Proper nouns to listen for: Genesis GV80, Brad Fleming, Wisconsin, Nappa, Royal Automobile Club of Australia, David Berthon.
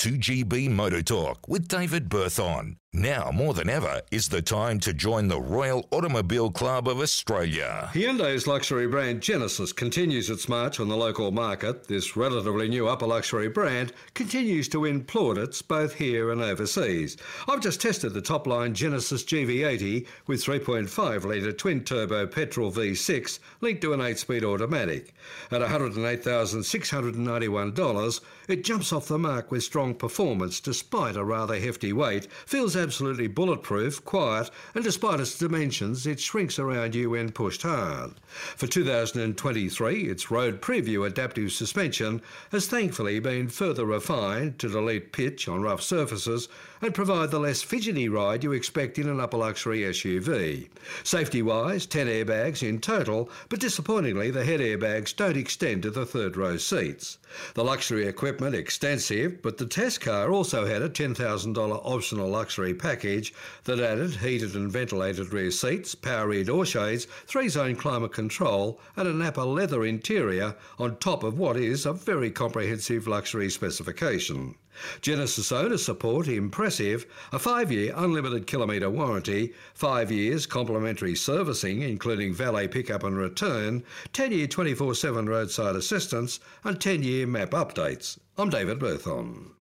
2GB Motor Talk with David Berthon. Now more than ever is the time to join the Royal Automobile Club of Australia. Hyundai's luxury brand Genesis continues its march on the local market. This relatively new upper luxury brand continues to win plaudits both here and overseas. I've just tested the top-line Genesis GV80 with 3.5-litre twin-turbo petrol V6 linked to an 8-speed automatic. At $108,691, it jumps off the mark with strong performance despite a rather hefty weight, feels absolutely bulletproof, quiet, and despite its dimensions, it shrinks around you when pushed hard. For 2023, its road preview adaptive suspension has thankfully been further refined to delete pitch on rough surfaces and provide the less fidgety ride you expect in an upper luxury SUV. Safety-wise, 10 airbags in total, but disappointingly, the head airbags don't extend to the third row seats. The luxury equipment extensive, but the test car also had a $10,000 optional luxury package that added heated and ventilated rear seats, power rear door shades, 3-zone climate control and a Nappa leather interior on top of what is a very comprehensive luxury specification. Genesis owner support impressive, a 5-year unlimited kilometre warranty, 5 years complimentary servicing including valet pickup and return, 10-year 24/7 roadside assistance and 10-year map updates. I'm David Berthon.